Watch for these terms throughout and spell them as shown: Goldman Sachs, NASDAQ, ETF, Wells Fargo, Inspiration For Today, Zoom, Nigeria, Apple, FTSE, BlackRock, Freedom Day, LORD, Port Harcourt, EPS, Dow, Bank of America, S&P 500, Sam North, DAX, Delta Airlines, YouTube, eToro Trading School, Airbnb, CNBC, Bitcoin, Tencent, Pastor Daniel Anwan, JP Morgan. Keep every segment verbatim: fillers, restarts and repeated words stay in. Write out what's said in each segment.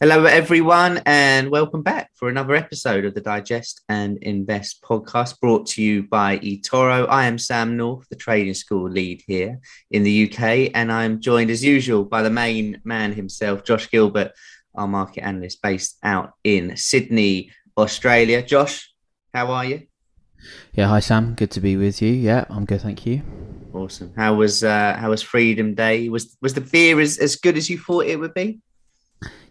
Hello everyone and welcome back for another episode of the Digest and Invest podcast brought to you by eToro. I am Sam North, the trading school lead here in the U K, and I'm joined as usual by the main man himself, Josh Gilbert, our market analyst based out in Sydney, Australia. Josh, how are you? Yeah, hi Sam, good to be with you. Yeah, I'm good, thank you. Awesome. How was uh, how was Freedom Day? Was was the beer as, as good as you thought it would be?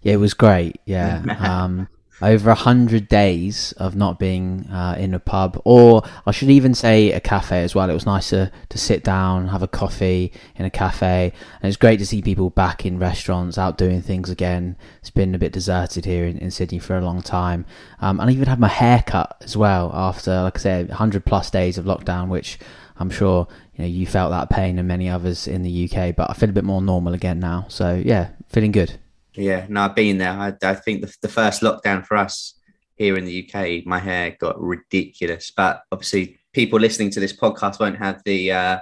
Yeah, it was great. Yeah. Um, over a hundred days of not being uh, in a pub, or I should even say a cafe as well. It was nicer to sit down, have a coffee in a cafe. And it's great to see people back in restaurants, out doing things again. It's been a bit deserted here in, in Sydney for a long time. Um, and I even had my hair cut as well after, like I said, one hundred plus days of lockdown, which I'm sure you know you felt that pain and many others in the U K, but I feel a bit more normal again now. So yeah, feeling good. Yeah, no, I've been there. I, I think the, the first lockdown for us here in the U K, my hair got ridiculous. But obviously, people listening to this podcast won't have the uh,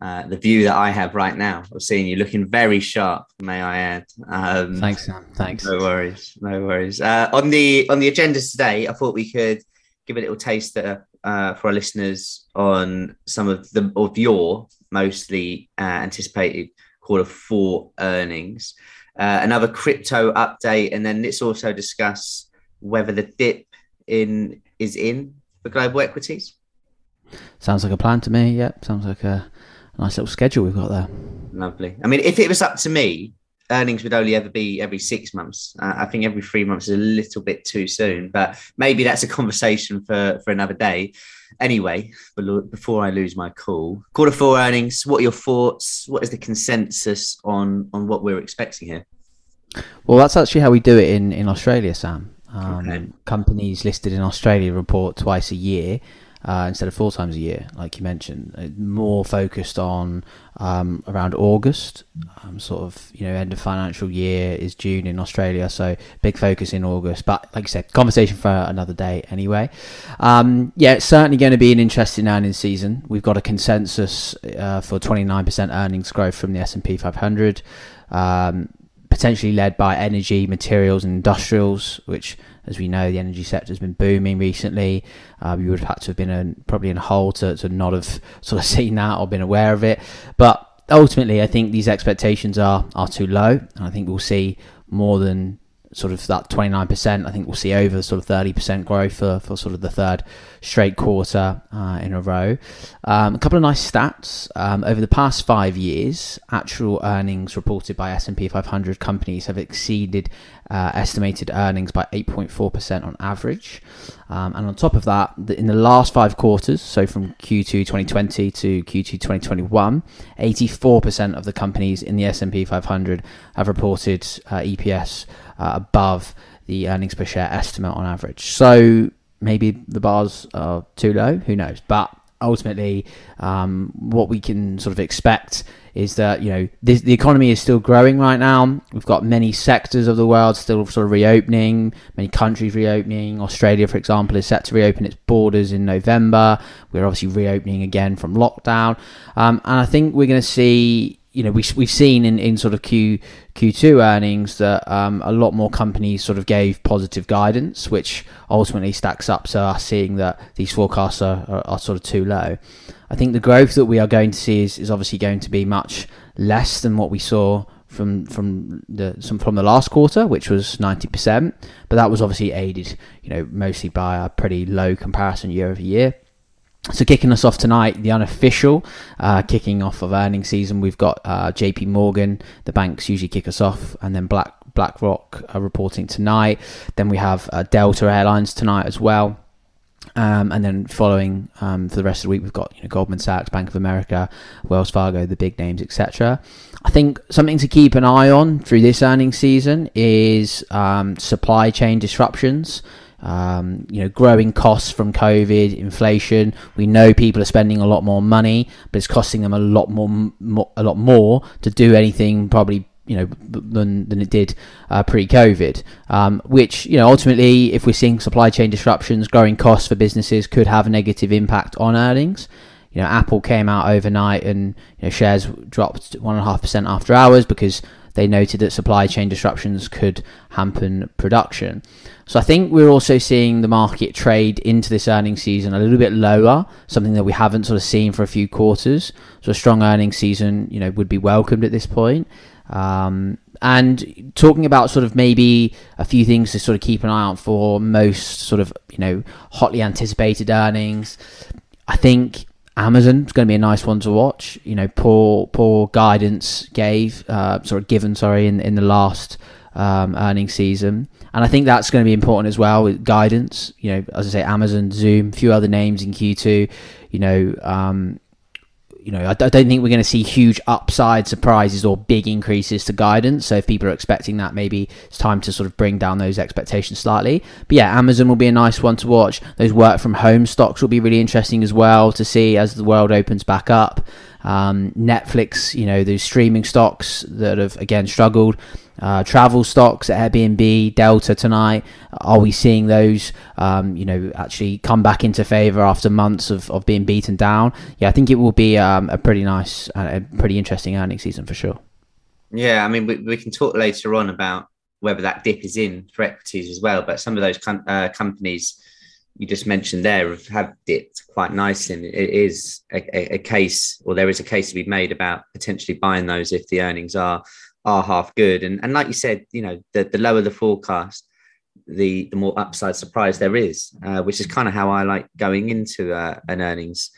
uh, the view that I have right now of seeing you looking very sharp, may I add. Um, Thanks, Sam. Thanks. No worries. No worries. Uh, on the on the agenda today, I thought we could give a little taste uh, uh, for our listeners on some of the of your mostly uh, anticipated quarter four earnings. Uh, another crypto update, and then let's also discuss whether the dip in is in for global equities. Sounds like a plan to me. Yep, sounds like a nice little schedule we've got there. Lovely. I mean, if it was up to me, earnings would only ever be every six months. Uh, I think every three months is a little bit too soon, but maybe that's a conversation for, for another day. Anyway, before I lose my cool, quarter four earnings, what are your thoughts? What is the consensus on, on what we're expecting here? Well, that's actually how we do it in, in Australia, Sam. Um, okay. Companies listed in Australia report twice a year uh, instead of four times a year, like you mentioned. More focused on um, around August, um, sort of, you know, end of financial year is June in Australia. So big focus in August. But like I said, conversation for another day anyway. Um, yeah, it's certainly going to be an interesting earnings season. We've got a consensus uh, for twenty-nine percent earnings growth from the S and P five hundred. Um, potentially led by energy, materials and industrials, which, as we know, the energy sector has been booming recently. Um, you would have had to have been a, probably in a hole to, to not have sort of seen that or been aware of it. But ultimately, I think these expectations are are too low. And I think we'll see more than sort of that twenty-nine percent. I think we'll see over sort of thirty percent growth for, for sort of the third straight quarter uh, in a row. Um, a couple of nice stats. Um, over the past five years, actual earnings reported by S and P five hundred companies have exceeded uh, estimated earnings by eight point four percent on average. Um, and on top of that, in the last five quarters, so from Q two twenty twenty to Q two twenty twenty-one, eighty-four percent of the companies in the S and P five hundred have reported uh, E P S uh, above the earnings per share estimate on average. So maybe the bars are too low, who knows? But ultimately, um, what we can sort of expect is that, you know, this, the economy is still growing right now. We've got many sectors of the world still sort of reopening, many countries reopening. Australia, for example, is set to reopen its borders in November. We're obviously reopening again from lockdown. Um, and I think we're going to see, you know, we, we've seen in, in sort of Q, Q2 earnings that um, a lot more companies sort of gave positive guidance, which ultimately stacks up to us seeing that these forecasts are, are, are sort of too low. I think the growth that we are going to see is, is obviously going to be much less than what we saw from from the some, from the last quarter, which was ninety percent, but that was obviously aided, you know, mostly by a pretty low comparison year over year. So kicking us off tonight, the unofficial uh, kicking off of earnings season, we've got uh, J P Morgan, the banks usually kick us off, and then Black BlackRock are reporting tonight. Then we have uh, Delta Airlines tonight as well. Um, and then following um, for the rest of the week, we've got you know, Goldman Sachs, Bank of America, Wells Fargo, the big names, et cetera. I think something to keep an eye on through this earnings season is um, supply chain disruptions. Um, you know, growing costs from COVID, inflation. We know people are spending a lot more money, but it's costing them a lot more, more a lot more to do anything probably you know than than it did uh, pre-COVID. Um, which you know ultimately, if we're seeing supply chain disruptions, growing costs for businesses could have a negative impact on earnings. You know, Apple came out overnight and you know, shares dropped one and a half percent after hours because they noted that supply chain disruptions could hamper production. So I think we're also seeing the market trade into this earnings season a little bit lower, something that we haven't sort of seen for a few quarters. So a strong earnings season, you know, would be welcomed at this point. Um, and talking about sort of maybe a few things to sort of keep an eye out for most sort of, you know, hotly anticipated earnings, I think Amazon is going to be a nice one to watch. You know, poor poor guidance gave uh, sort of given sorry in in the last um, earnings season, and I think that's going to be important as well with guidance. You know, as I say, Amazon, Zoom, a few other names in Q two. You know, um, you know, I don't think we're going to see huge upside surprises or big increases to guidance. So if people are expecting that, maybe it's time to sort of bring down those expectations slightly. But yeah, Amazon will be a nice one to watch. Those work from home stocks will be really interesting as well to see as the world opens back up. Um, Netflix, you know, those streaming stocks that have again struggled. Uh, travel stocks, Airbnb, Delta tonight. Are we seeing those, um, you know, actually come back into favor after months of, of being beaten down? Yeah, I think it will be um, a pretty nice, uh, a pretty interesting earnings season for sure. Yeah, I mean, we, we can talk later on about whether that dip is in for equities as well. But some of those com- uh, companies you just mentioned there have, have dipped quite nicely. And it is a, a, a case, or there is a case to be made about potentially buying those if the earnings are are half good. And and like you said, you know, the, the lower the forecast, the, the more upside surprise there is, uh, which is kind of how I like going into uh, an earnings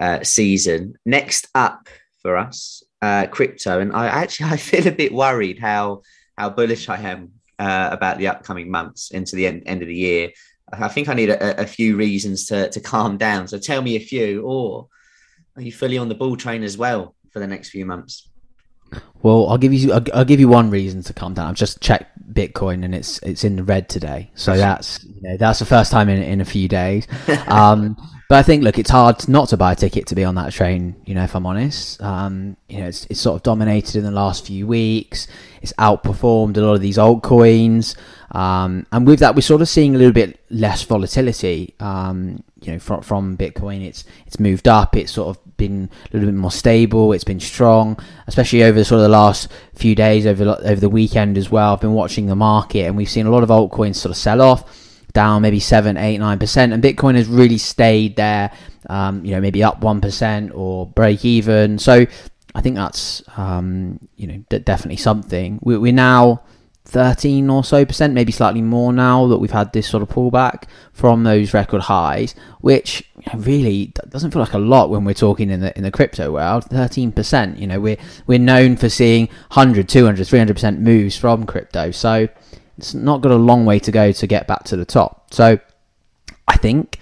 uh, season. Next up for us, uh, crypto. And I actually, I feel a bit worried how, how bullish I am uh, about the upcoming months into the end, end of the year. I think I need a, a few reasons to, to calm down. So tell me a few, or are you fully on the bull train as well for the next few months? Well, I'll give you. I'll, I'll give you one reason to calm down. I've just checked Bitcoin, and it's it's in the red today. So that's you know, that's the first time in in a few days. Um, but I think, look, it's hard not to buy a ticket to be on that train. You know, if I'm honest, um, you know, it's it's sort of dominated in the last few weeks. It's outperformed a lot of these altcoins, um, and with that, we're sort of seeing a little bit less volatility. Um, you know, from from Bitcoin, it's it's moved up. It's sort of been a little bit more stable. It's been strong, especially over sort of the last few days, over over the weekend as well. I've been watching the market, and we've seen a lot of altcoins sort of sell off, down maybe seven, eight, nine percent, and Bitcoin has really stayed there. Um, you know, maybe up one percent or break even. So I think that's um, you know d- definitely something. We're, we're now thirteen or so percent, maybe slightly more now that we've had this sort of pullback from those record highs, which you know, really doesn't feel like a lot when we're talking in the in the crypto world. thirteen percent, you know, we're we're known for seeing one hundred, two hundred, three hundred percent moves from crypto, so it's not got a long way to go to get back to the top. So I think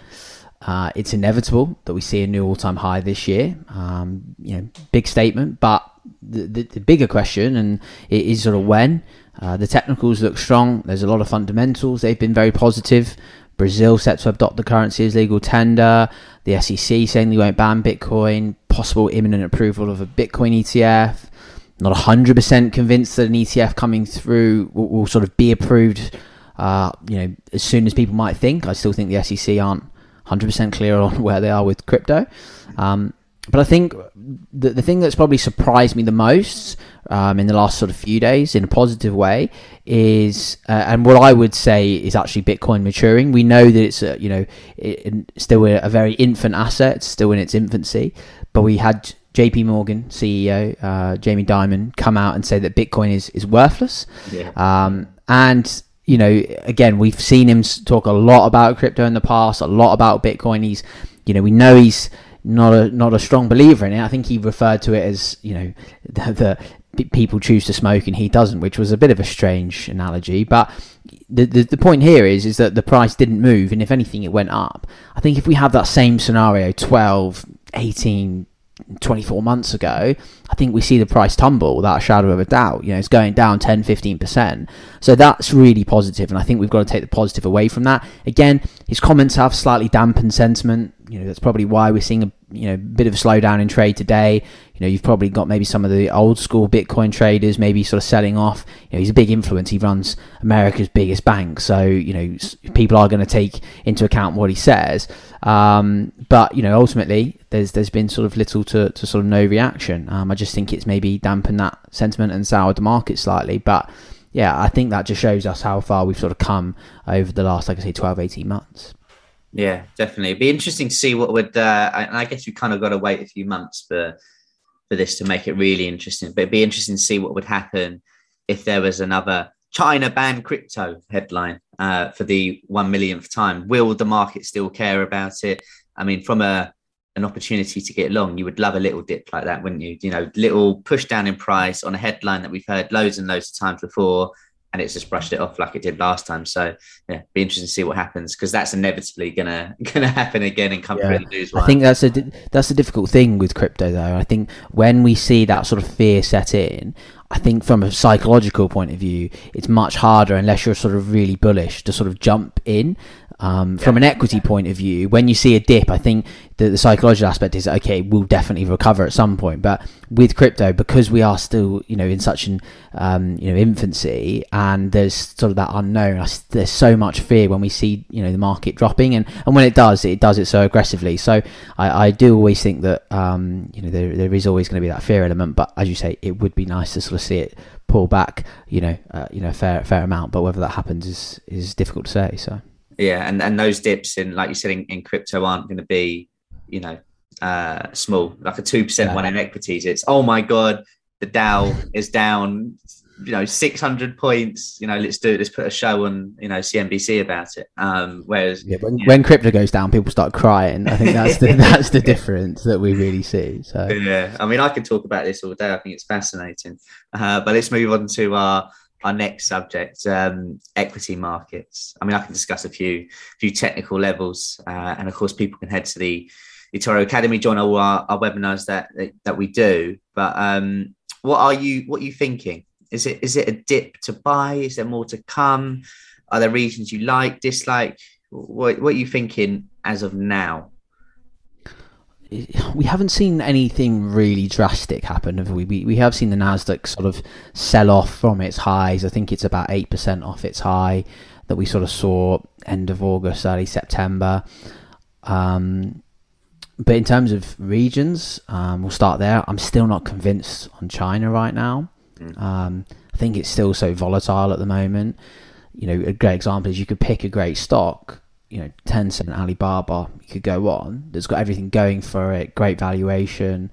uh, it's inevitable that we see a new all-time high this year. Um, you know, big statement, but the, the, the bigger question and it is sort of when. Uh, the technicals look strong. There's a lot of fundamentals. They've been very positive. Brazil set to adopt the currency as legal tender. The S E C saying they won't ban Bitcoin. Possible imminent approval of a Bitcoin E T F. Not one hundred percent convinced that an E T F coming through will, will sort of be approved uh, you know, as soon as people might think. I still think the S E C aren't one hundred percent clear on where they are with crypto. Um, but I think the, the thing that's probably surprised me the most um, in the last sort of few days in a positive way is, uh, and what I would say is actually Bitcoin maturing. We know that it's, a, you know, it, it's still a very infant asset, still in its infancy, but we had J P Morgan C E O, uh, Jamie Dimon, come out and say that Bitcoin is, is worthless. Yeah. Um, and you know, again, we've seen him talk a lot about crypto in the past, a lot about Bitcoin. He's, you know, we know he's, Not a not a strong believer in it. I think he referred to it as you know the, the people choose to smoke and he doesn't, which was a bit of a strange analogy. But the, the the point here is is that the price didn't move, and if anything, it went up. I think if we have that same scenario twelve, eighteen, twenty-four months ago, I think we see the price tumble without a shadow of a doubt. You know, it's going down ten, fifteen percent. So that's really positive, and I think we've got to take the positive away from that. Again, his comments have slightly dampened sentiment. You know, that's probably why we're seeing a you know bit of a slowdown in trade today. You know, you've probably got maybe some of the old school Bitcoin traders maybe sort of selling off. You know, he's a big influence. He runs America's biggest bank, so you know people are going to take into account what he says. Um, but you know, ultimately, there's there's been sort of little to, to sort of no reaction. Um, I just think it's maybe dampened that sentiment and soured the market slightly. But yeah, I think that just shows us how far we've sort of come over the last, like I say, twelve, eighteen months. Yeah, definitely. It'd be interesting to see what would, uh, and I guess we kind of got to wait a few months for for this to make it really interesting, but it'd be interesting to see what would happen if there was another China ban crypto headline uh, for the one millionth time. Will the market still care about it? I mean, from a an opportunity to get long, you would love a little dip like that, wouldn't you? You know, little push down in price on a headline that we've heard loads and loads of times before, and it's just brushed it off like it did last time. So yeah, be interesting to see what happens, because that's inevitably gonna gonna happen again and come yeah. through the news. I think that's a that's the difficult thing with crypto, though. I think when we see that sort of fear set in, I think from a psychological point of view, it's much harder unless you're sort of really bullish to sort of jump in. Um, from an equity point of view, when you see a dip, I think the, the psychological aspect is, okay, we'll definitely recover at some point. But with crypto, because we are still, you know, in such an, um, you know, infancy, and there's sort of that unknown, there's so much fear when we see, you know, the market dropping. And, and when it does, it does it so aggressively. So I, I do always think that, um, you know, there, there is always going to be that fear element. But as you say, it would be nice to sort of see it pull back, you know, uh, you know, a fair, fair amount. But whether that happens is, is difficult to say, so. Yeah, and, and those dips in, like you said, in, in crypto aren't going to be, you know, uh, small, like a two percent yeah. one in equities. It's, oh, my God, the Dow is down, you know, six hundred points. You know, let's do it. Let's put a show on, you know, C N B C about it. Um, whereas yeah, when, when crypto goes down, people start crying. I think that's the, that's the difference that we really see. So yeah, I mean, I could talk about this all day. I think it's fascinating. Uh, but let's move on to our... Our next subject, um, equity markets. I mean, I can discuss a few few technical levels. Uh, and of course, people can head to the eToro Academy, join all our, our webinars that, that that we do. But um, what are you what are you thinking? Is it is it a dip to buy? Is there more to come? Are there regions you like, dislike? What, what are you thinking as of now? We haven't seen anything really drastic happen, have we? we? We have seen the NASDAQ sort of sell off from its highs. I think it's about eight percent off its high that we sort of saw end of August, early September. Um, but in terms of regions, um, we'll start there. I'm still not convinced on China right now. Um, I think it's still so volatile at the moment. You know, a great example is you could pick a great stock. You know, Tencent, Alibaba, you could go on. It's got everything going for it, great valuation.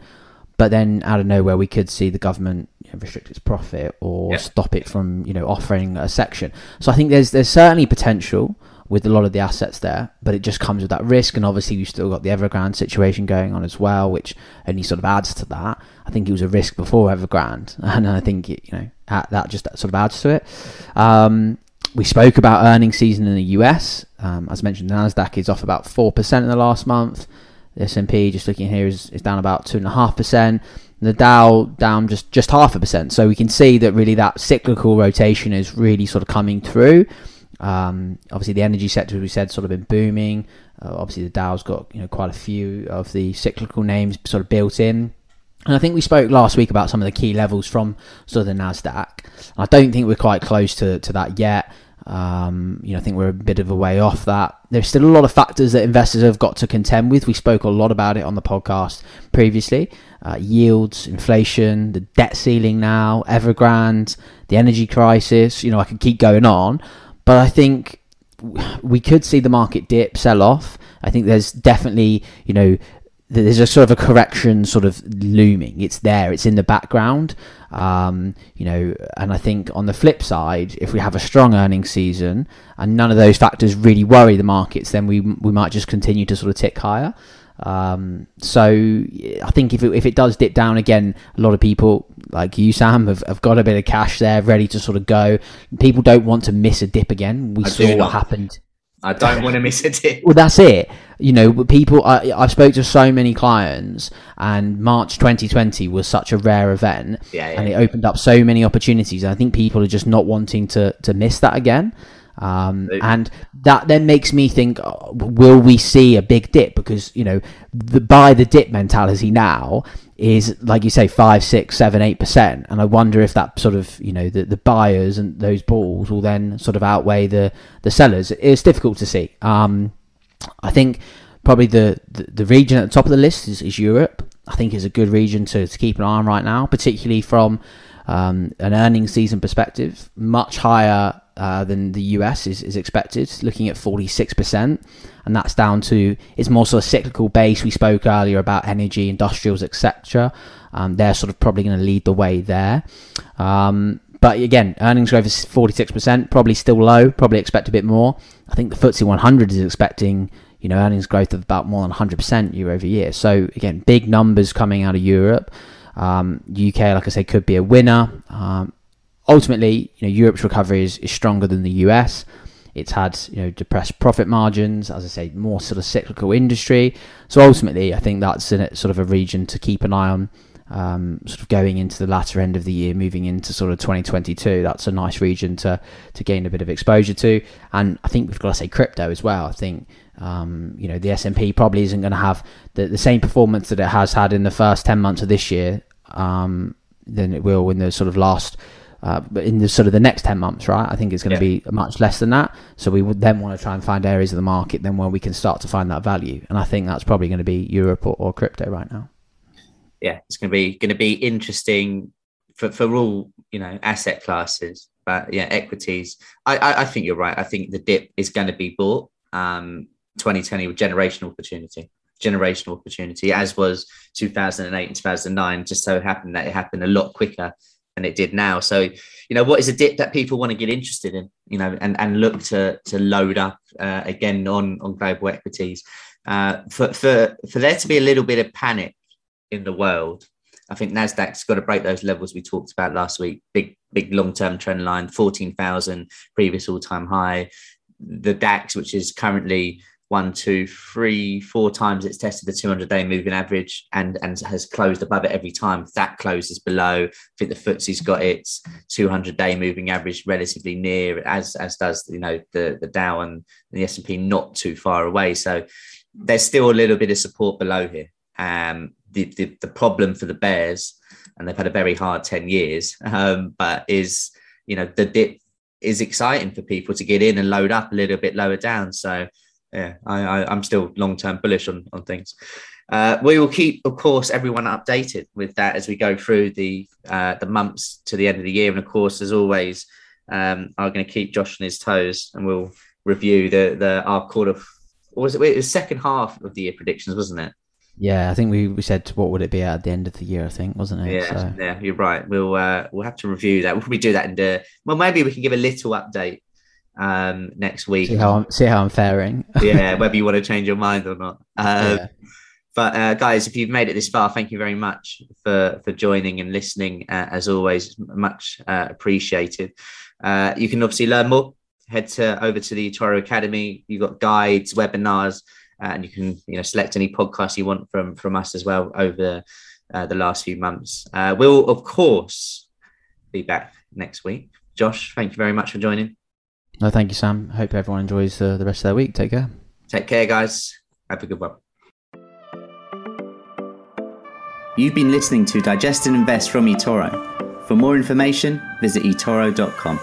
But then out of nowhere, we could see the government you know, restrict its profit or yep. stop it from, you know, offering a section. So I think there's there's certainly potential with a lot of the assets there, but it just comes with that risk. And obviously, we've still got the Evergrande situation going on as well, which only sort of adds to that. I think it was a risk before Evergrande. And I think, it, you know, that just sort of adds to it. Um, We spoke about earnings season in the U S. Um, as mentioned, the NASDAQ is off about four percent in the last month. The S and P, just looking here, is, is down about two point five percent. The Dow down just, just half a percent. So we can see that really that cyclical rotation is really sort of coming through. Um, obviously, the energy sector, as we said, sort of been booming. Uh, obviously, the Dow's got you know quite a few of the cyclical names sort of built in. And I think we spoke last week about some of the key levels from sort of the NASDAQ. I don't think we're quite close to, to that yet. Um, you know, I think we're a bit of a way off that. There's still a lot of factors that investors have got to contend with. We spoke a lot about it on the podcast previously. Uh, yields, inflation, the debt ceiling now, Evergrande, the energy crisis. You know, I could keep going on. But I think we could see the market dip, sell off. I think there's definitely, you know, there's a sort of a correction sort of looming. It's there. It's in the background. Um, you know, and I think on the flip side, if we have a strong earnings season and none of those factors really worry the markets, then we we might just continue to sort of tick higher. Um, so I think if it, if it does dip down again, a lot of people like you, Sam, have, have got a bit of cash there ready to sort of go. People don't want to miss a dip again. We I saw what happened. I don't want to miss a dip. Well, that's it. You know, people, I, I spoke to so many clients, and March twenty twenty was such a rare event, yeah, yeah, and it yeah. opened up so many opportunities. And I think people are just not wanting to, to miss that again. Um, and that then makes me think, oh, will we see a big dip? Because, you know, the buy the dip mentality now is, like you say, five, six, seven, eight percent. And I wonder if that sort of, you know, the, the buyers and those balls will then sort of outweigh the, the sellers. It's difficult to see. Um, I think probably the, the, the region at the top of the list is, is Europe. I think is a good region to, to keep an eye on right now, particularly from um, an earnings season perspective. Much higher Uh, than the U S is, is expected, looking at forty-six percent, and that's down to, it's more sort of cyclical base. We spoke earlier about energy, industrials, et cetera. Um, they're sort of probably going to lead the way there. Um, but again, earnings growth is forty-six percent, probably still low, probably expect a bit more. I think the F T S E one hundred is expecting, you know, earnings growth of about more than one hundred percent year over year. So again, big numbers coming out of Europe. Um, U K, like I say, could be a winner. Um, Ultimately, you know, Europe's recovery is, is stronger than the U S. It's had, you know, depressed profit margins, as I say, more sort of cyclical industry. So ultimately, I think that's in it, sort of a region to keep an eye on, um, sort of going into the latter end of the year, moving into sort of twenty twenty-two. That's a nice region to to gain a bit of exposure to. And I think we've got to say crypto as well. I think, um, you know, the S and P probably isn't going to have the, the same performance that it has had in the first ten months of this year um, than it will in the sort of last... Uh, but in the sort of the next ten months, right? I think it's going to yeah. be much less than that. So we would then want to try and find areas of the market then where we can start to find that value. And I think that's probably going to be Europe or, or crypto right now. Yeah, it's going to be going to be interesting for, for all, you know, asset classes. But yeah, equities. I, I, I think you're right. I think the dip is going to be bought. Um, twenty twenty with generational opportunity. Generational opportunity, as was two thousand eight and two thousand nine. Just so it happened that it happened a lot quicker than it did now. So, you know, what is a dip that people want to get interested in, you know, and, and look to to load up uh, again on, on global equities. Uh, for, for, for there to be a little bit of panic in the world, I think NASDAQ's got to break those levels we talked about last week. Big, big long-term trend line, fourteen thousand, previous all-time high. The DAX, which is currently one, two, three, four times it's tested the two hundred day moving average and, and has closed above it every time. That closes below. I think the F T S E's got its two hundred day moving average relatively near, as as does, you know, the, the Dow and the S and P not too far away. So there's still a little bit of support below here. Um, the, the, the problem for the bears, and they've had a very hard ten years, um, but is, you know, the dip is exciting for people to get in and load up a little bit lower down. So, yeah, I, I, I'm still long-term bullish on, on things. Uh, we will keep, of course, everyone updated with that as we go through the uh, the months to the end of the year. And, of course, as always, um, I'm going to keep Josh on his toes, and we'll review the, the our quarter of, what was it? It was second half of the year predictions, wasn't it? Yeah, I think we, we said what would it be at the end of the year, I think, wasn't it? Yeah, so. yeah you're right. We'll uh, we'll have to review that. We'll probably do that in the, well, maybe we can give a little update um next week, see how I'm, see how I'm faring. Yeah, whether you want to change your mind or not. Um, yeah. But uh, guys, if you've made it this far, thank you very much for for joining and listening. Uh, as always, much uh, appreciated. Uh, you can obviously learn more. Head to over to the eToro Academy. You've got guides, webinars, uh, and you can you know select any podcast you want from from us as well over uh, the last few months. Uh, we'll of course be back next week. Josh, thank you very much for joining. No, thank you, Sam. Hope everyone enjoys the, the rest of their week. Take care. Take care, guys. Have a good one. You've been listening to Digest and Invest from eToro. For more information, visit etoro dot com.